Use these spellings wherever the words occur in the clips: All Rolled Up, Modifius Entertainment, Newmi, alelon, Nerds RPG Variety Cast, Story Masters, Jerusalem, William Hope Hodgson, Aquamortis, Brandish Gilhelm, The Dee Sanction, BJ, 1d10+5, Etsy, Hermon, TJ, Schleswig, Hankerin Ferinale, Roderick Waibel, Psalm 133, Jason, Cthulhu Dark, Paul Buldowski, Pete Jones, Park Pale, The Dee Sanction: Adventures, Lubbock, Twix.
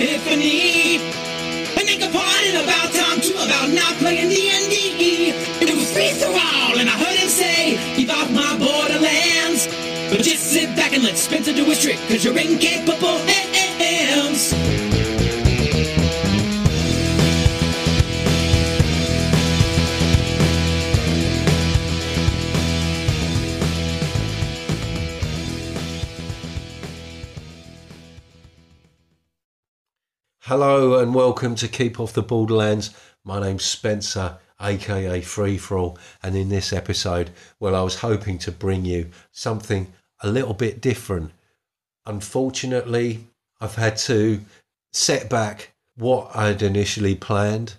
epiphany. I think a part in About Time 2 about not playing D&D. It was free for all, and I heard him say, keep off my Borderlands. But just sit back and let Spencer do his trick, because you're incapable hands. Hello and welcome to Keep Off The Borderlands. My name's Spencer, aka Free For All, and in this episode, well, I was hoping to bring you something a little bit different. Unfortunately, I've had to set back what I'd initially planned,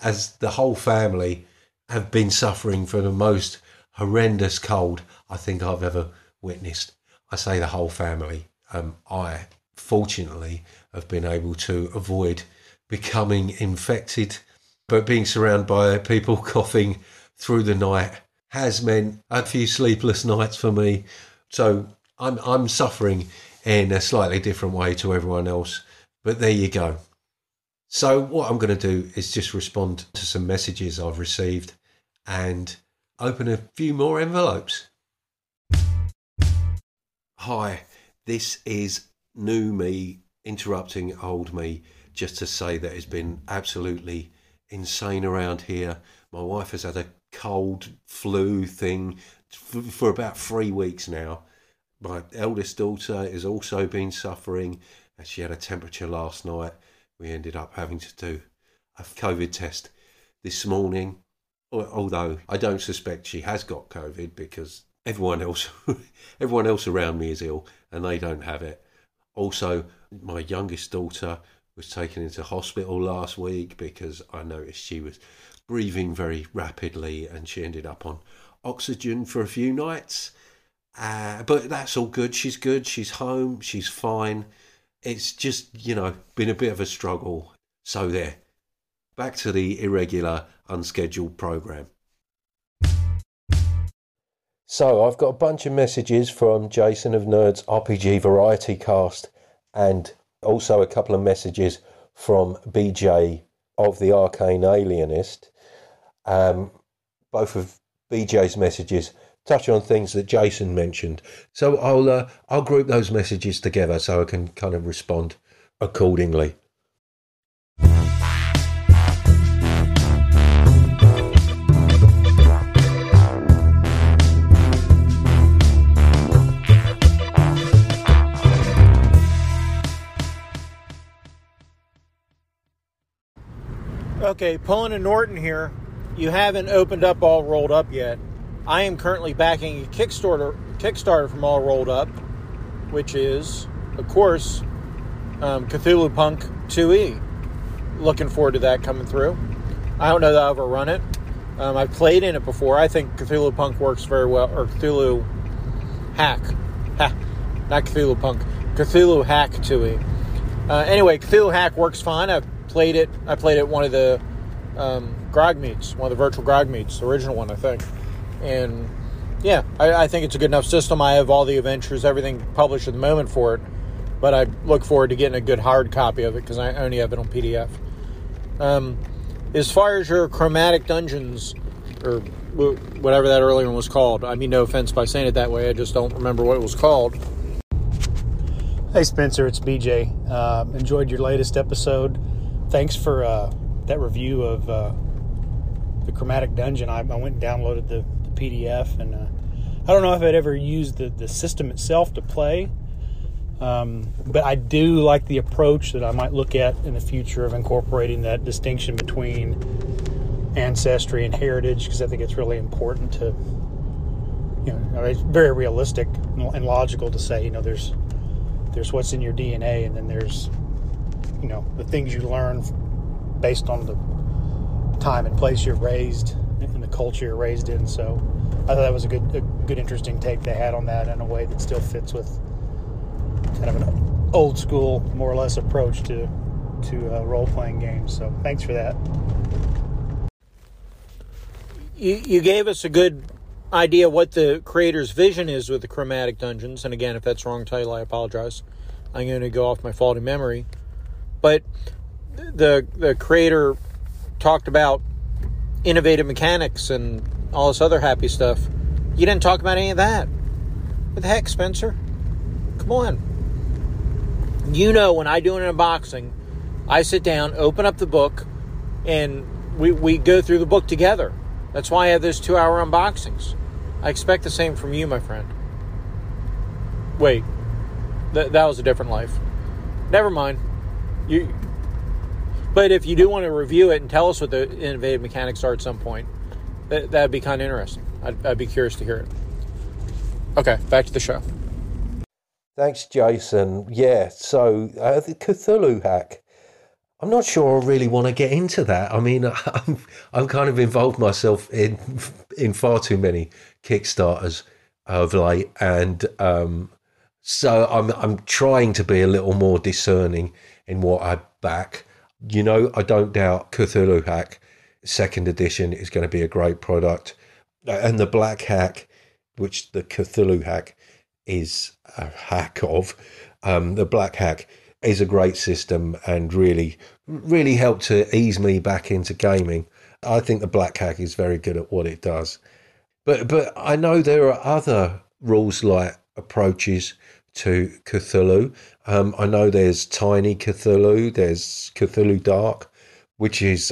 as the whole family have been suffering from the most horrendous cold I think I've ever witnessed. I say the whole family. I fortunately have been able to avoid becoming infected, but being surrounded by people coughing through the night has meant a few sleepless nights for me. So I'm suffering in a slightly different way to everyone else, but there you go. So what I'm going to do is just respond to some messages I've received and open a few more envelopes. Hi, this is Newmi interrupting old me just to say that it's been absolutely insane around here. My wife has had a cold flu thing for about 3 weeks now. My eldest daughter has also been suffering, and she had a temperature last night. We ended up having to do a COVID test this morning, although I don't suspect she has got COVID because everyone else around me is ill and they don't have it. Also, my youngest daughter was taken into hospital last week because I noticed she was breathing very rapidly and she ended up on oxygen for a few nights. But that's all good. She's good. She's home. She's fine. It's just, you know, been a bit of a struggle. So there. Back to the irregular, unscheduled programme. So I've got a bunch of messages from Jason of Nerds RPG Variety Cast, and also a couple of messages from BJ of The Arcane Alienist. Both of BJ's messages touch on things that Jason mentioned. So I'll group those messages together so I can kind of respond accordingly. Okay, Pullen and Norton here. You haven't opened up All Rolled Up yet. I am currently backing a Kickstarter from All Rolled Up, which is, of course, Cthulhu Punk 2E. Looking forward to that coming through. I don't know that I'll ever run it. I've played in it before. I think Cthulhu Punk works very well, or Cthulhu Hack. Ha! Not Cthulhu Punk. Cthulhu Hack 2E. Anyway, Cthulhu Hack works fine. I played it one of the Grog Meets, one of the virtual Grog Meets, the original one, I think. And, yeah, I think it's a good enough system. I have all the adventures, everything published at the moment for it, but I look forward to getting a good hard copy of it because I only have it on PDF. As far as your Chromatic Dungeons, or whatever that earlier one was called, I mean, no offense by saying it that way, I just don't remember what it was called. Hey, Spencer, it's BJ. Enjoyed your latest episode. Thanks for that review of the Chromatic Dungeon. I went and downloaded the PDF, and I don't know if I'd ever used the system itself to play, but I do like the approach that I might look at in the future of incorporating that distinction between ancestry and heritage, because I think it's really important to, you know, it's very realistic and logical to say, you know, there's what's in your DNA, and then there's, you know, the things you learn based on the time and place you're raised and the culture you're raised in. So I thought that was a good interesting take they had on that in a way that still fits with kind of an old school, more or less, approach to role-playing games. So thanks for that. You gave us a good idea what the creator's vision is with the Chromatic Dungeons. And again, if that's wrong title, I apologize. I'm going to go off my faulty memory. But the creator talked about innovative mechanics and all this other happy stuff. You didn't talk about any of that. What the heck, Spencer? Come on. You know, when I do an unboxing, I sit down, open up the book, and we go through the book together. That's why I have those 2-hour unboxings. I expect the same from you, my friend. Wait, that was a different life. Never mind. But if you do want to review it and tell us what the innovative mechanics are at some point, that'd be kind of interesting. I'd be curious to hear it. Okay, back to the show. Thanks, Jason. Yeah, so the Cthulhu hack. I'm not sure I really want to get into that. I mean, I'm kind of involved myself in far too many Kickstarters of late, and so I'm trying to be a little more discerning in what I back. You know, I don't doubt Cthulhu Hack 2nd edition is going to be a great product, and the Black Hack, which the Cthulhu Hack is a hack of, the Black Hack is a great system and really, really helped to ease me back into gaming. I think the Black Hack is very good at what it does. But I know there are other rules-like approaches to Cthulhu. I know there's Tiny Cthulhu, there's Cthulhu Dark, which is,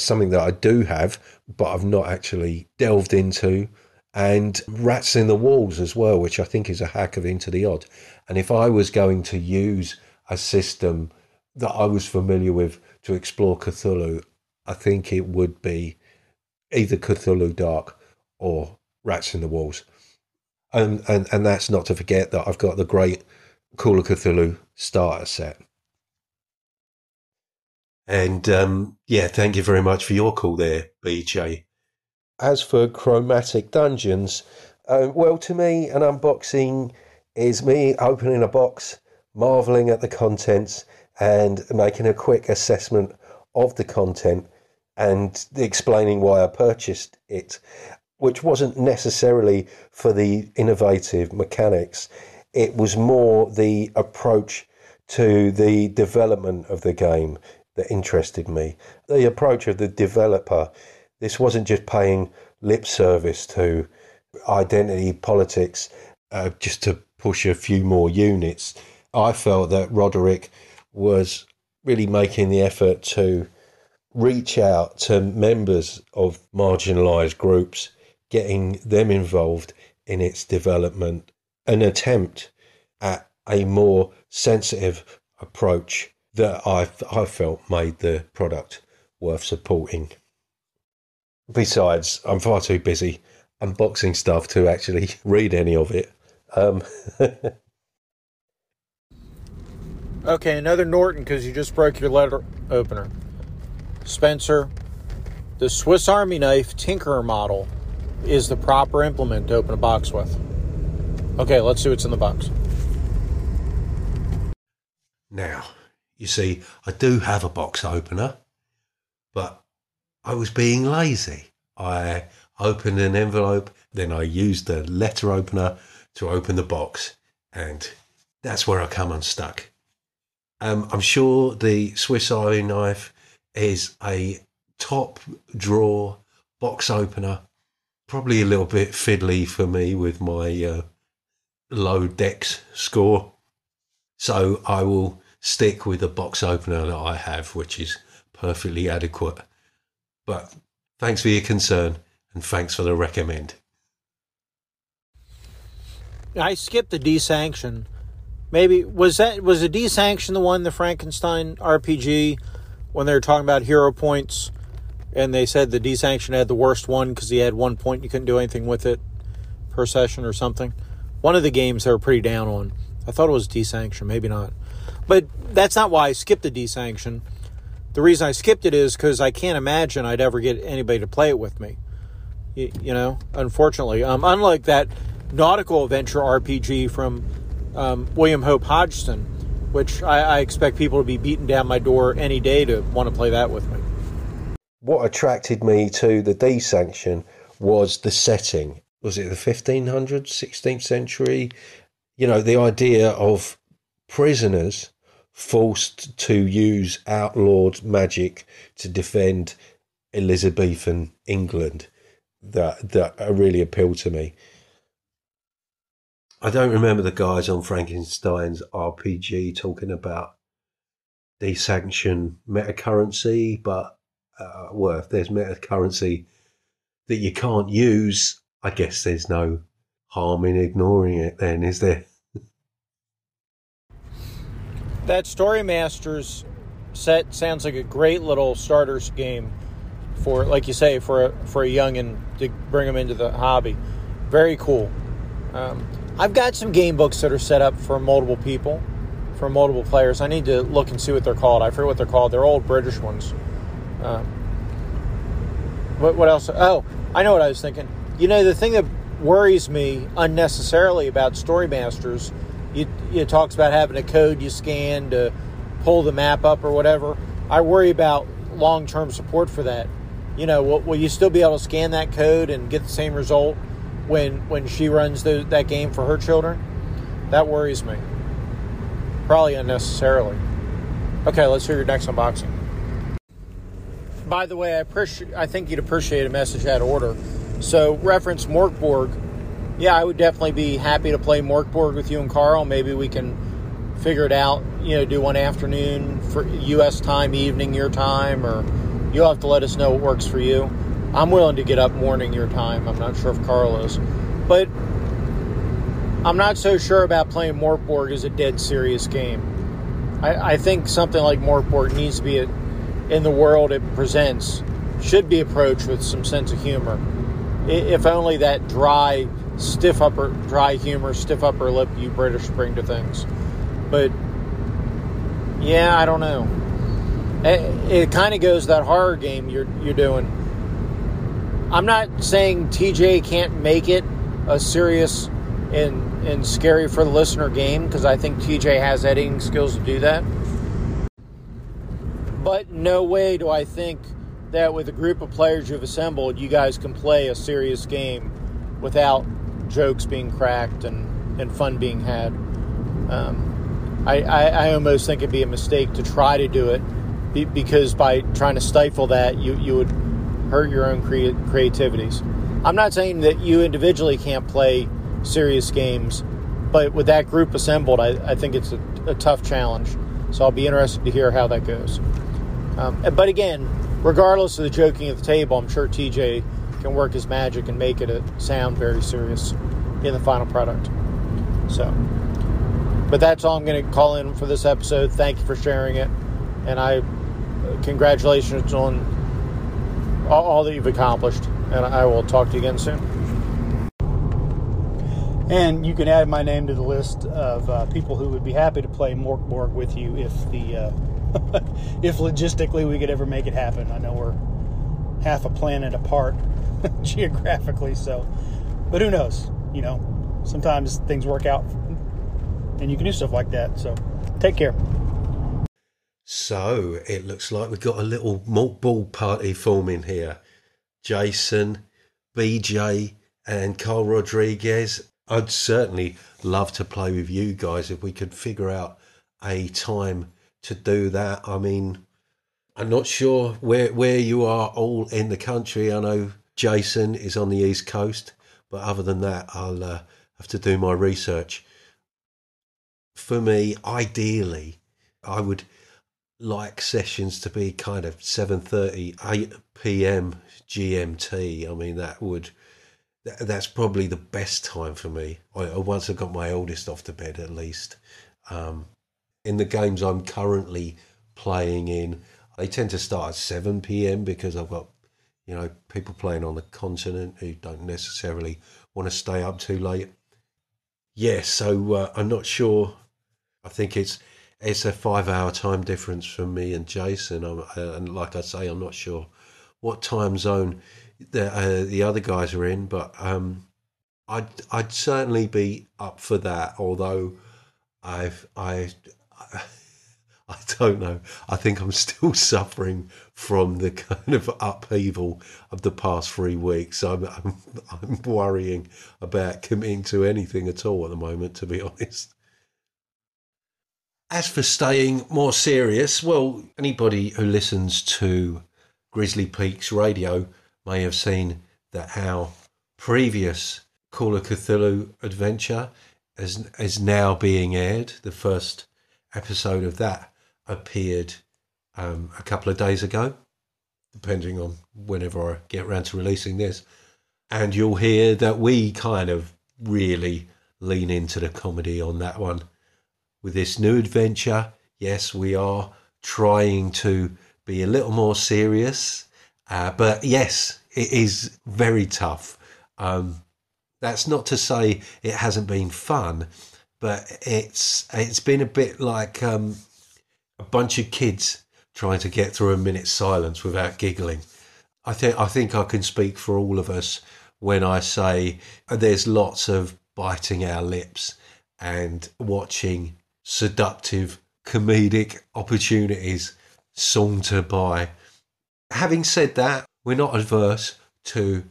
something that I do have, but I've not actually delved into. And Rats in the Walls as well, which I think is a hack of Into the Odd. And if I was going to use a system that I was familiar with to explore Cthulhu, I think it would be either Cthulhu Dark or Rats in the Walls. And that's not to forget that I've got the great Call of Cthulhu starter set. And, thank you very much for your call there, BJ. As for Chromatic Dungeons, to me, an unboxing is me opening a box, marveling at the contents, and making a quick assessment of the content and explaining why I purchased it, which wasn't necessarily for the innovative mechanics. It was more the approach to the development of the game that interested me, the approach of the developer. This wasn't just paying lip service to identity politics just to push a few more units. I felt that Roderick was really making the effort to reach out to members of marginalised groups, getting them involved in its development, an attempt at a more sensitive approach that I felt made the product worth supporting. Besides, I'm far too busy unboxing stuff to actually read any of it. Okay, another Norton, because you just broke your letter opener. Spencer, the Swiss Army knife Tinkerer model is the proper implement to open a box with. Okay, let's see what's in the box. Now, you see, I do have a box opener, but I was being lazy. I opened an envelope, then I used the letter opener to open the box, and that's where I come unstuck. I'm sure the Swiss Army knife is a top drawer box opener, probably a little bit fiddly for me with my low dex score. So I will stick with the box opener that I have, which is perfectly adequate. But thanks for your concern and thanks for the recommend. I skipped the Dee Sanction. Maybe, was the Dee Sanction the one, the Frankenstein RPG, when they were talking about hero points? And they said the Dee Sanction had the worst one because he had 1 point and you couldn't do anything with it per session or something. One of the games they were pretty down on. I thought it was Dee Sanction, maybe not. But that's not why I skipped the Dee Sanction. The reason I skipped it is because I can't imagine I'd ever get anybody to play it with me. You know, unfortunately. Unlike that nautical adventure RPG from William Hope Hodgson, which I expect people to be beating down my door any day to want to play that with me. What attracted me to the Dee Sanction was the setting. Was it the 1500s, 16th century? You know, the idea of prisoners forced to use outlawed magic to defend Elizabethan England that really appealed to me. I don't remember the guys on Frankenstein's RPG talking about the sanction metacurrency, but well, if there's metacurrency that you can't use, I guess there's no harm in ignoring it then, is there? That Story Masters set sounds like a great little starter's game for, like you say, for a young'un to bring them into the hobby. Very cool. I've got some game books that are set up for multiple people, for multiple players. I need to look and see what they're called. I forget what they're called. They're old British ones. What else? Oh, I know what I was thinking. You know, the thing that worries me unnecessarily about Story Masters, it talks about having a code you scan to pull the map up or whatever. I worry about long-term support for that. You know, will you still be able to scan that code and get the same result when she runs that game for her children? That worries me. Probably unnecessarily. Okay, let's hear your next unboxing. By the way, I think you'd appreciate a message out of order. So, reference Mörk Borg. Yeah, I would definitely be happy to play Mörk Borg with you and Carl. Maybe we can figure it out, you know, do one afternoon for U.S. time, evening, your time, or you'll have to let us know what works for you. I'm willing to get up morning your time. I'm not sure if Carl is. But I'm not so sure about playing Mörk Borg as a dead serious game. I think something like Mörk Borg needs to be, in the world it presents, should be approached with some sense of humor. If only that stiff upper lip you British bring to things. But, yeah, I don't know. It kind of goes that horror game you're doing. I'm not saying TJ can't make it a serious and scary for the listener game, because I think TJ has editing skills to do that. But no way do I think that with a group of players you've assembled, you guys can play a serious game without jokes being cracked and fun being had. I almost think it'd be a mistake to try to do it, because by trying to stifle that, you would hurt your own creativities. I'm not saying that you individually can't play serious games, but with that group assembled, I think it's a tough challenge. So I'll be interested to hear how that goes. But again, regardless of the joking at the table, I'm sure TJ can work his magic and make it sound very serious in the final product. So, but that's all I'm going to call in for this episode. Thank you for sharing it, and congratulations on all that you've accomplished, and I will talk to you again soon. And you can add my name to the list of people who would be happy to play Mörk Borg with you if if logistically we could ever make it happen. I know we're half a planet apart geographically, so, but who knows? You know, sometimes things work out, and you can do stuff like that. So, take care. So it looks like we've got a little Mörk Borg party forming here. Jason, BJ, and Carl Rodriguez. I'd certainly love to play with you guys if we could figure out a time to do that. I mean, I'm not sure where you are all in the country. I know Jason is on the East Coast, but other than that, I'll have to do my research. For me, ideally, I would like sessions to be kind of 7:30, 8 p.m. GMT. I mean, that's probably the best time for me. Once I got my oldest off to bed, at least. In the games I'm currently playing in, they tend to start at 7 p.m. because I've got, you know, people playing on the continent who don't necessarily want to stay up too late. Yeah, so I'm not sure. I think it's a 5-hour time difference from me and Jason. And like I say, I'm not sure what time zone the other guys are in, but I'd certainly be up for that. Although I don't know. I think I'm still suffering from the kind of upheaval of the past 3 weeks. I'm worrying about committing to anything at all at the moment, to be honest. As for staying more serious, well, anybody who listens to Grizzly Peaks Radio may have seen that our previous Call of Cthulhu adventure is now being aired. The first episode of that appeared a couple of days ago, depending on whenever I get around to releasing this. And you'll hear that we kind of really lean into the comedy on that one. With this new adventure, yes, we are trying to be a little more serious, but yes, it is very tough. That's not to say it hasn't been fun, but it's been a bit like a bunch of kids trying to get through a minute's silence without giggling. I think I can speak for all of us when I say there's lots of biting our lips and watching seductive comedic opportunities saunter by. Having said that, we're not averse to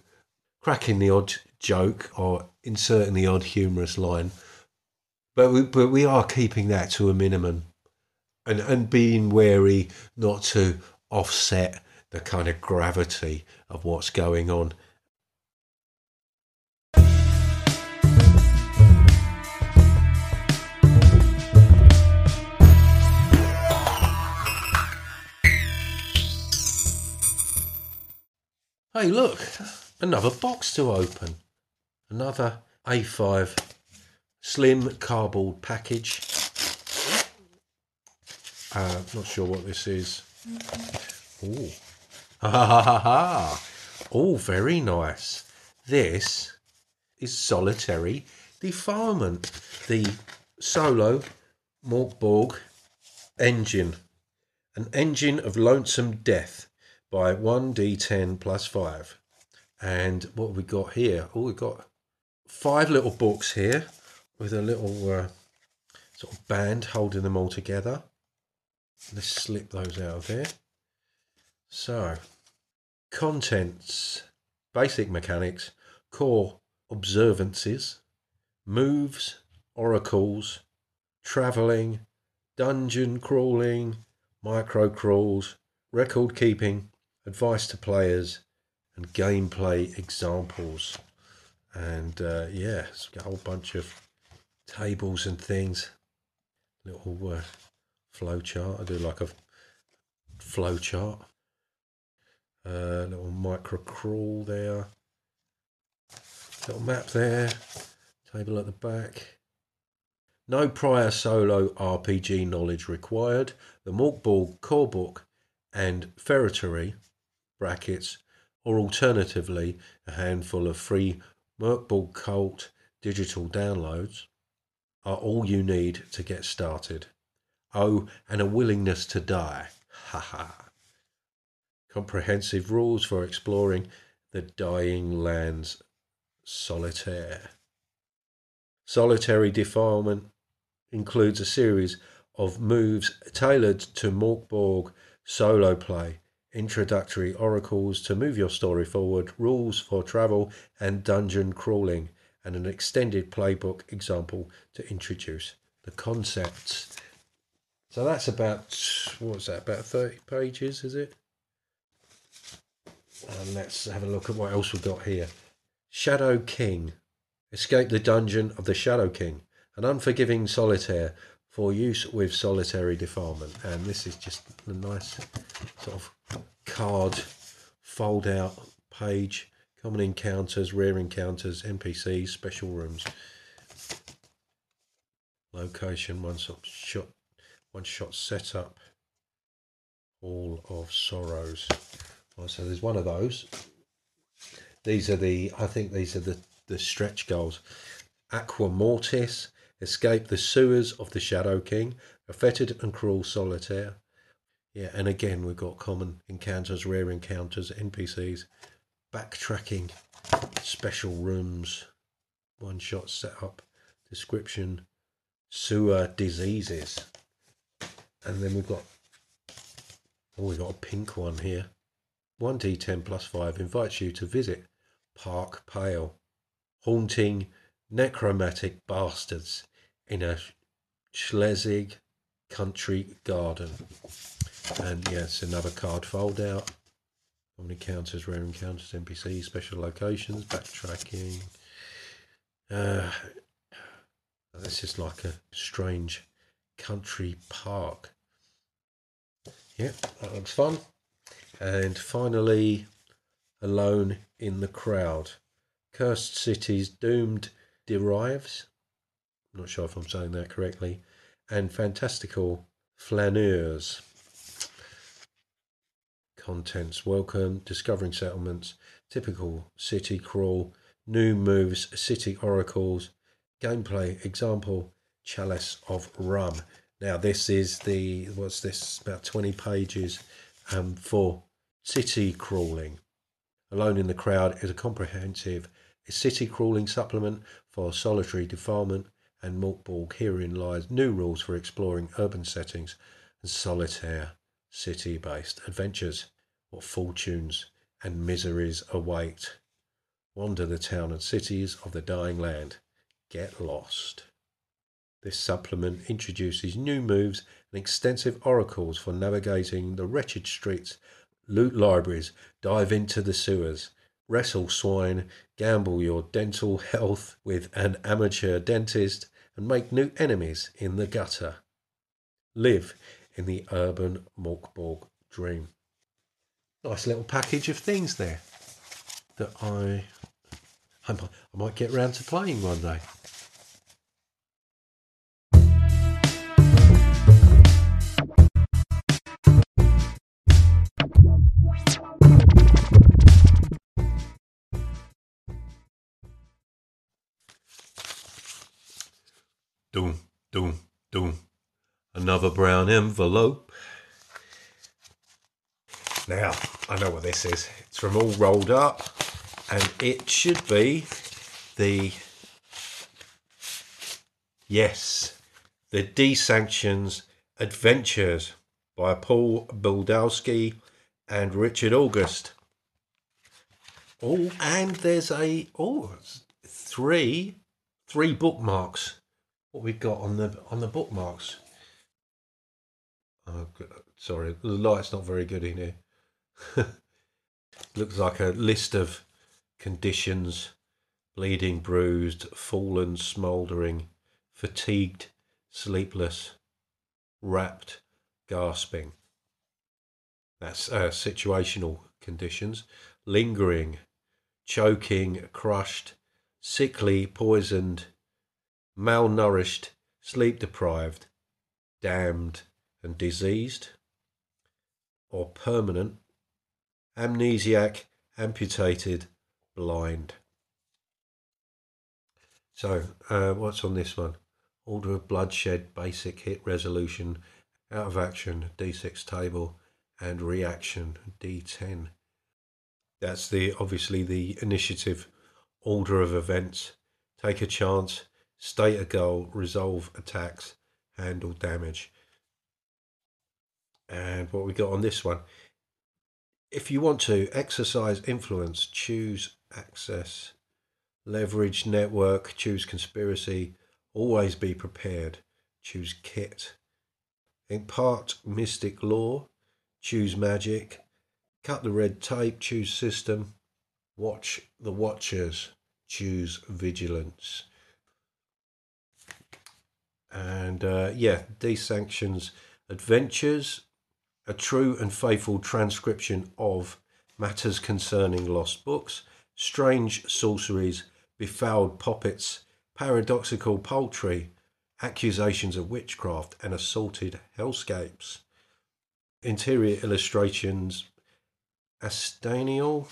cracking the odd joke or inserting the odd humorous line, but we are keeping that to a minimum and being wary not to offset the kind of gravity of what's going on. Hey, look, another box to open. Another A5 slim cardboard package. Not sure what this is. Ooh. Ha ha ha ha. Oh, very nice. This is Solitary Defilement, the solo Mörk Borg engine. An engine of lonesome death. By 1d10 plus 5. And what have we got here? Oh, we've got 5 little books here with a little sort of band holding them all together. Let's slip those out of there. So, contents, basic mechanics, core observances, moves, oracles, travelling, dungeon crawling, micro crawls, record keeping, advice to players, and gameplay examples. And yeah, it's got a whole bunch of tables and things. Little flow chart. I do like a flow chart. Little micro crawl there. Little map there. Table at the back. No prior solo RPG knowledge required. The Mörk Borg core book and Ferritary, brackets, or alternatively a handful of free Mörk Borg Cult digital downloads are all you need to get started. Oh, and a willingness to die. Haha. Comprehensive rules for exploring the dying lands solitaire. Solitary Defilement includes a series of moves tailored to Mörk Borg solo play, introductory oracles to move your story forward, rules for travel and dungeon crawling, and an extended playbook example to introduce the concepts. So that's about, what was that, about 30 pages, is it? And let's have a look at what else we've got here. Shadow King. Escape the dungeon of the Shadow King, an unforgiving solitaire, for use with Solitary Defilement. And this is just a nice sort of card fold out page. Common encounters, rare encounters, NPCs, special rooms. Location, one shot setup. All of Sorrows. Right, so there's one of those. These are the, I think these are the stretch goals. Aquamortis. Escape the sewers of the Shadow King, a fetid and cruel solitaire. Yeah, and again, we've got common encounters, rare encounters, NPCs, backtracking, special rooms, one-shot setup, description, sewer diseases. And then we've got, oh, we've got a pink one here. 1d10 plus 5 invites you to visit Park Pale. Haunting necromantic bastards in a Schleswig Country Garden. And yes, another card fold out. Common encounters, rare encounters, NPCs, special locations, backtracking. This is like a strange country park. Yeah, that looks fun. And finally, Alone in the Crowd. Cursed Cities, Doomed Derives. I'm not sure if I'm saying that correctly. And Fantastical Flaneurs. Contents: welcome, discovering settlements, typical city crawl, new moves, city oracles, gameplay, example, Chalice of Rum. Now this is the, what's this, about 20 pages for city crawling. Alone in the Crowd is a comprehensive city crawling supplement for Solitary Defilement and Mörk Borg. Herein lies new rules for exploring urban settings and solitaire city-based adventures. What fortunes and miseries await? Wander the town and cities of the dying land. Get lost. This supplement introduces new moves and extensive oracles for navigating the wretched streets, loot libraries, dive into the sewers, wrestle swine, gamble your dental health with an amateur dentist, and make new enemies in the gutter. Live in the urban Mörk Borg dream. Nice little package of things there that I might get round to playing one day. Doom, doom, doom. Another brown envelope. Now, I know what this is. It's from All Rolled Up, and it should be the... yes, The Dee Sanction's Adventures by Paul Buldowski and Richard August. Oh, and there's a... oh, three bookmarks. What we've got on the bookmarks. Oh, sorry, the light's not very good in here. Looks like a list of conditions: bleeding, bruised, fallen, smouldering, fatigued, sleepless, wrapped, gasping. That's situational conditions: lingering, choking, crushed, sickly, poisoned, malnourished, sleep deprived, damned and diseased, or permanent, amnesiac, amputated, blind. So what's on this one? Order of bloodshed, basic hit resolution, out of action, D6 table, and reaction, D10. That's the obviously the initiative order of events. Take a chance, state a goal, resolve attacks, handle damage. And what we got on this one: if you want to exercise influence, choose access, leverage network, choose conspiracy, always be prepared, choose kit, impart mystic lore, choose magic, cut the red tape, choose system, watch the watchers, choose vigilance. And yeah, Dee Sanction's Adventures, a true and faithful transcription of matters concerning lost books, strange sorceries, befouled poppets, paradoxical poultry, accusations of witchcraft, and assorted hellscapes. Interior illustrations, Astaniel.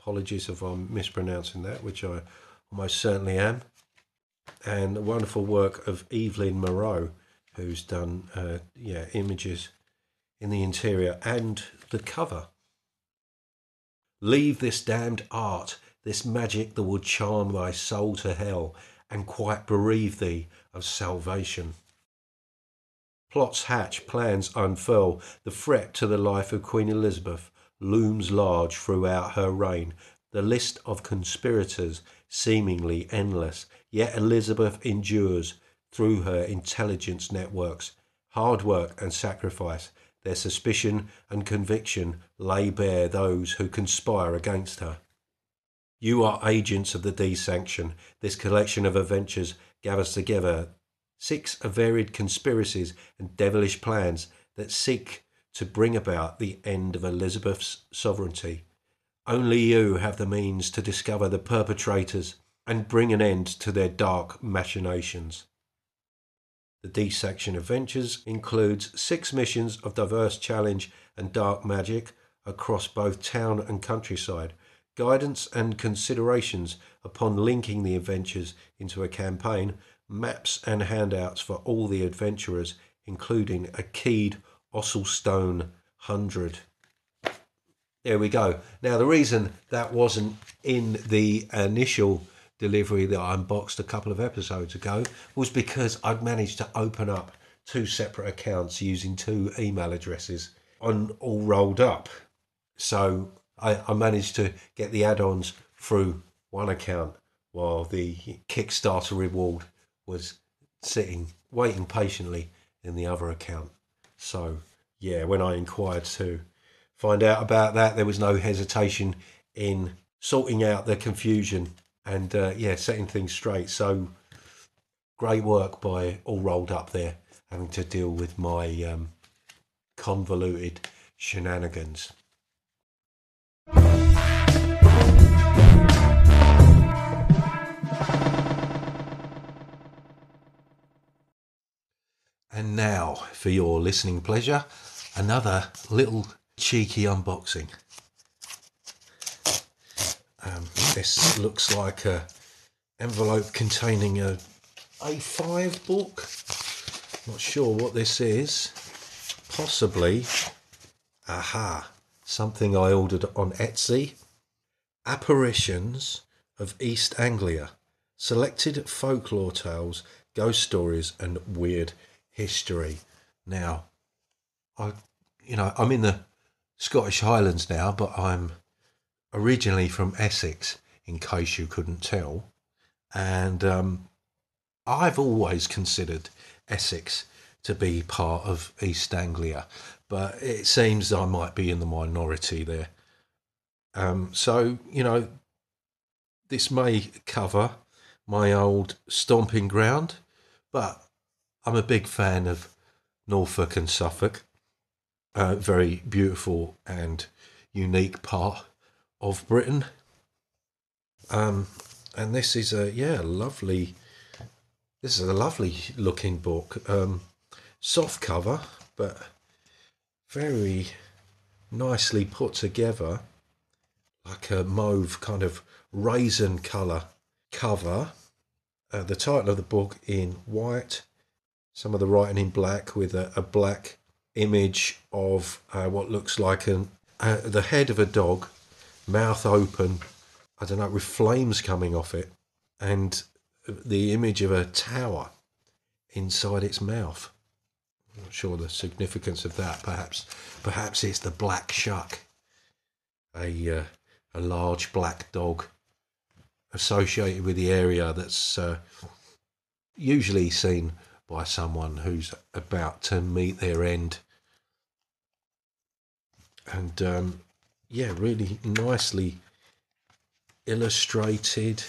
Apologies if I'm mispronouncing that, which I almost certainly am. And the wonderful work of Evelyn Moreau, who's done images in the interior and the cover. Leave this damned art, this magic that will charm thy soul to hell and quite bereave thee of salvation. Plots hatch, plans unfurl, the threat to the life of Queen Elizabeth looms large throughout her reign, the list of conspirators seemingly endless, yet Elizabeth endures through her intelligence networks, hard work and sacrifice. Their suspicion and conviction lay bare those who conspire against her. You are agents of the Dee Sanction. This collection of adventures gathers together 6 varied conspiracies and devilish plans that seek to bring about the end of Elizabeth's sovereignty. Only you have the means to discover the perpetrators and bring an end to their dark machinations. The Dee Sanction Adventures includes 6 missions of diverse challenge and dark magic across both town and countryside, guidance and considerations upon linking the adventures into a campaign, maps and handouts for all the adventurers, including a keyed Osselstone 100. There we go. Now, the reason that wasn't in the initial delivery that I unboxed a couple of episodes ago was because I'd managed to open up 2 separate accounts using 2 email addresses on All Rolled Up. So I managed to get the add-ons through one account while the Kickstarter reward was sitting, waiting patiently in the other account. So, yeah, when I inquired to find out about that, there was no hesitation in sorting out the confusion and, setting things straight. So, great work by All Rolled Up there, having to deal with my convoluted shenanigans. And now, for your listening pleasure, another little cheeky unboxing. This looks like an envelope containing an A5 book. Not sure what this is. Possibly, something I ordered on Etsy. Apparitions of East Anglia. Selected folklore tales, ghost stories and weird history. Now, I'm in the Scottish Highlands now, but I'm originally from Essex, in case you couldn't tell. And I've always considered Essex to be part of East Anglia, but it seems I might be in the minority there. This may cover my old stomping ground, but I'm a big fan of Norfolk and Suffolk, a very beautiful and unique part of Britain. And this is a lovely looking book. Soft cover, but very nicely put together, like a mauve kind of raisin colour cover. The title of the book in white. Some of the writing in black with a black image of what looks like the head of a dog, mouth open, with flames coming off it, and the image of a tower inside its mouth. I'm not sure the significance of that. Perhaps it's the black shuck, a large black dog associated with the area that's usually seen by someone who's about to meet their end. And really nicely illustrated.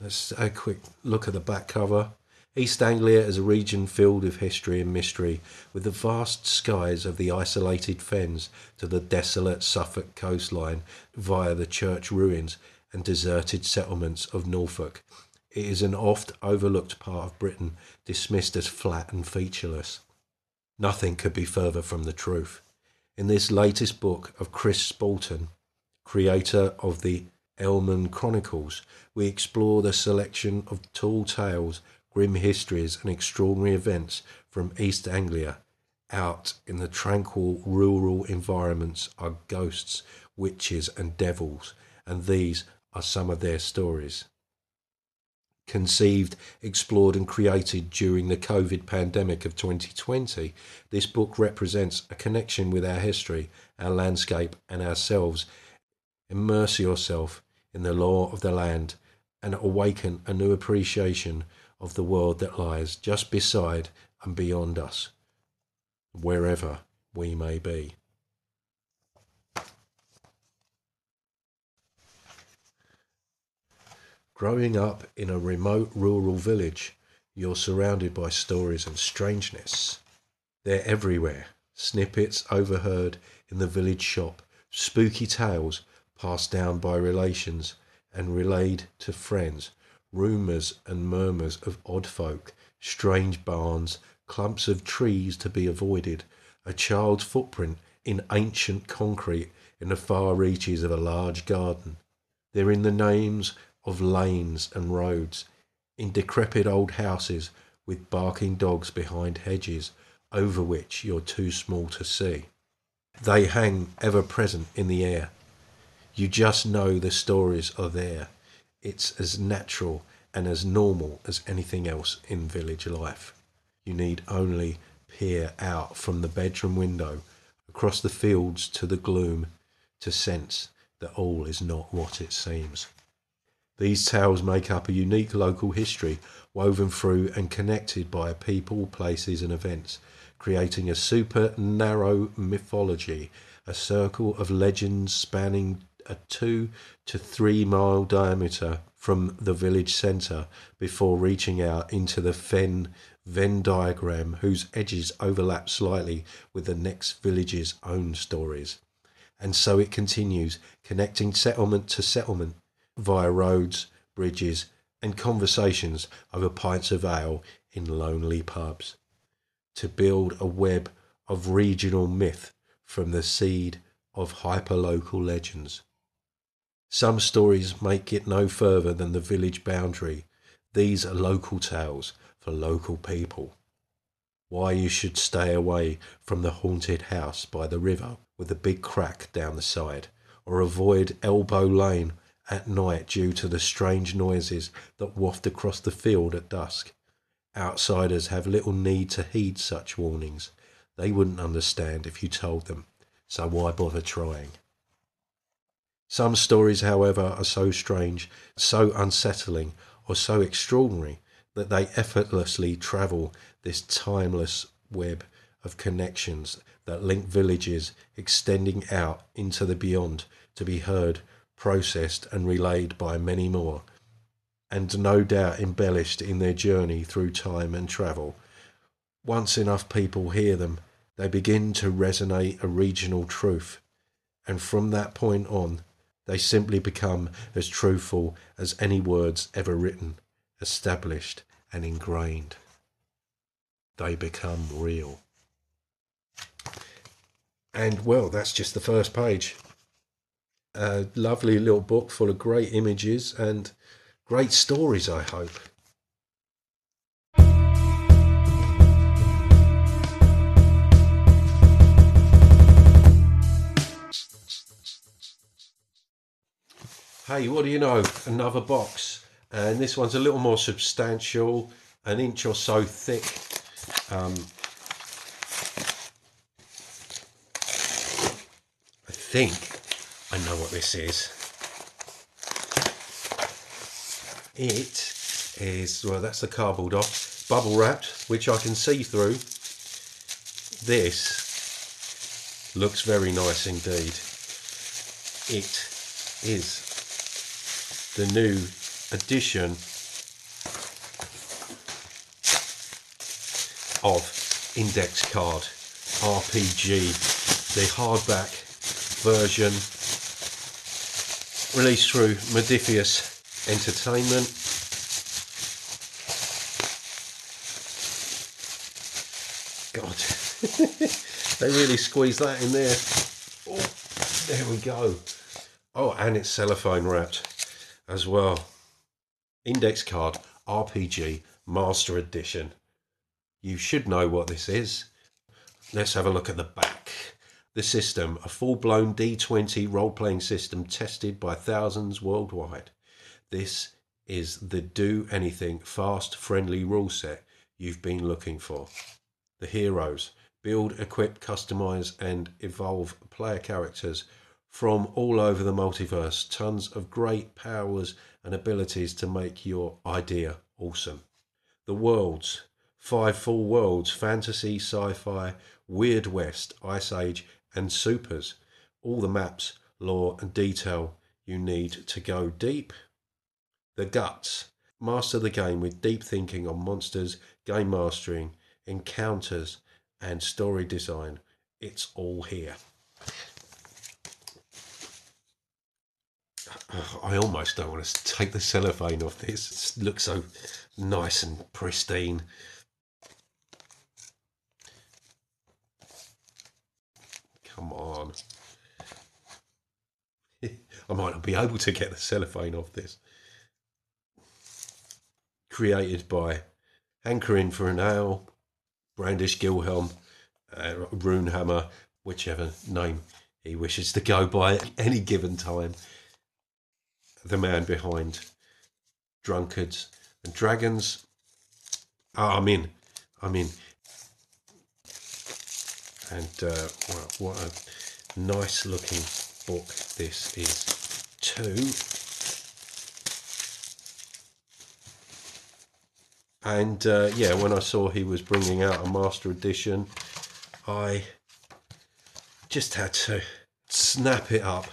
Let's a quick look at the back cover. East Anglia is a region filled with history and mystery, with the vast skies of the isolated fens to the desolate Suffolk coastline via the church ruins and deserted settlements of Norfolk. It is an oft-overlooked part of Britain, dismissed as flat and featureless. Nothing could be further from the truth. In this latest book of Chris Spalton, creator of the Elman Chronicles, we explore the selection of tall tales, grim histories and extraordinary events from East Anglia. Out in the tranquil rural environments are ghosts, witches and devils, and these are some of their stories. Conceived, explored and created during the COVID pandemic of 2020, this book represents a connection with our history, our landscape and ourselves. Immerse yourself in the lore of the land and awaken a new appreciation of the world that lies just beside and beyond us, wherever we may be. Growing up in a remote rural village, you're surrounded by stories and strangeness. They're everywhere. Snippets overheard in the village shop, spooky tales passed down by relations and relayed to friends, rumours and murmurs of odd folk, strange barns, clumps of trees to be avoided, a child's footprint in ancient concrete in the far reaches of a large garden. They're in the names of lanes and roads, in decrepit old houses with barking dogs behind hedges over which you're too small to see. They hang ever present in the air. You just know the stories are there. It's as natural and as normal as anything else in village life. You need only peer out from the bedroom window, across the fields to the gloom, to sense that all is not what it seems. These tales make up a unique local history, woven through and connected by people, places and events, creating a super narrow mythology, a circle of legends spanning a 2 to 3 mile diameter from the village centre before reaching out into the Venn diagram whose edges overlap slightly with the next village's own stories. And so it continues, connecting settlement to settlement, via roads, bridges, and conversations over pints of ale in lonely pubs, to build a web of regional myth from the seed of hyperlocal legends. Some stories make it no further than the village boundary. These are local tales for local people. Why you should stay away from the haunted house by the river with a big crack down the side, or avoid Elbow Lane at night due to the strange noises that waft across the field at dusk. Outsiders have little need to heed such warnings. They wouldn't understand if you told them, so why bother trying? Some stories, however, are so strange, so unsettling, or so extraordinary that they effortlessly travel this timeless web of connections that link villages, extending out into the beyond, to be heard, processed and relayed by many more, and no doubt embellished in their journey through time and travel. Once enough people hear them, they begin to resonate a regional truth, and from that point on, they simply become as truthful as any words ever written, established and ingrained. They become real. And well, that's just the first page. A lovely little book full of great images and great stories, I hope. Hey, what do you know? Another box. And this one's a little more substantial, an inch or so thick. I think I know what this is. It is, well, that's the cardboard off, bubble wrapped, which I can see through. This looks very nice indeed. It is the new edition of Index Card RPG, the hardback version, released through Modifius Entertainment. God, they really squeeze that in there. Oh, there we go. Oh, and it's cellophane wrapped as well. Index Card RPG Master Edition. You should know what this is. Let's have a look at the back. The system, a full-blown D20 role-playing system tested by thousands worldwide. This is the do-anything, fast, friendly rule set you've been looking for. The heroes. Build, equip, customize and evolve player characters from all over the multiverse. Tons of great powers and abilities to make your idea awesome. The worlds. Five full worlds, fantasy, sci-fi, Weird West, Ice Age, and supers. All the maps, lore, and detail you need to go deep. The guts. Master the game with deep thinking on monsters, game mastering, encounters, and story design. It's all here. I almost don't want to take the cellophane off this. It looks so nice and pristine. Come on. I might not be able to get the cellophane off this. Created by Hankerin Ferinale, Brandish Gilhelm, Runehammer, whichever name he wishes to go by at any given time. The man behind Drunkards and Dragons. Oh, I'm in. And, wow, what a nice looking book this is too. And, yeah, when I saw he was bringing out a Master Edition, I just had to snap it up.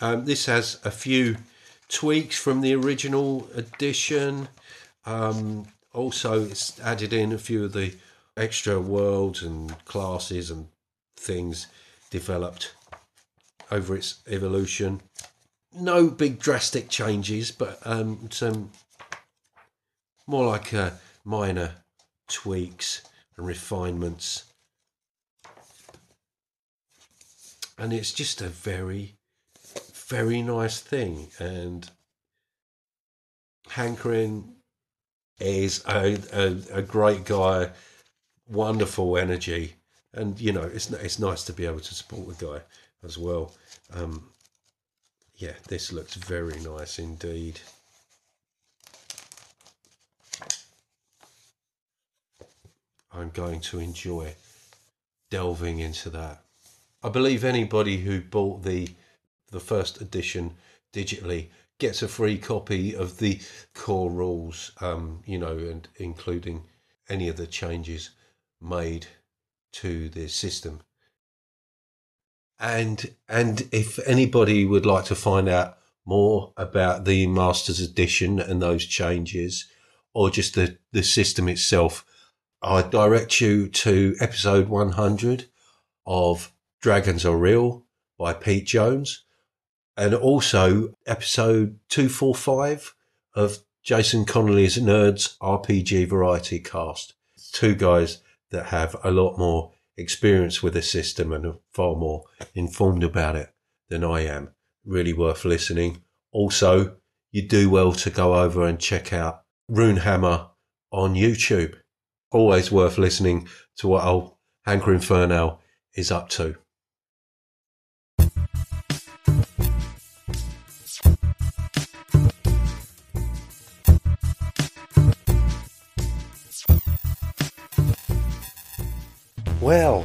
This has a few tweaks from the original edition. Also, it's added in a few of the extra worlds and classes and things developed over its evolution. No big drastic changes, but some more like minor tweaks and refinements. And it's just a very nice thing, and Hankerin is a great guy, wonderful energy, and you know it's nice to be able to support the guy as well. Yeah, this looks very nice indeed. I'm going to enjoy delving into that. I believe anybody who bought the first edition digitally gets a free copy of the core rules, you know, and including any of the changes made to the system. And if anybody would like to find out more about the Masters Edition and those changes, or just the system itself, I direct you to episode 100 of Dragons Are Real by Pete Jones. And also episode 245 of Jason Connolly's Nerds RPG Variety Cast. It's two guys that have a lot more experience with the system and are far more informed about it than I am. Really worth listening. Also, you do well to go over and check out Runehammer on YouTube. Always worth listening to what old Hankerin Ferinale is up to. Well,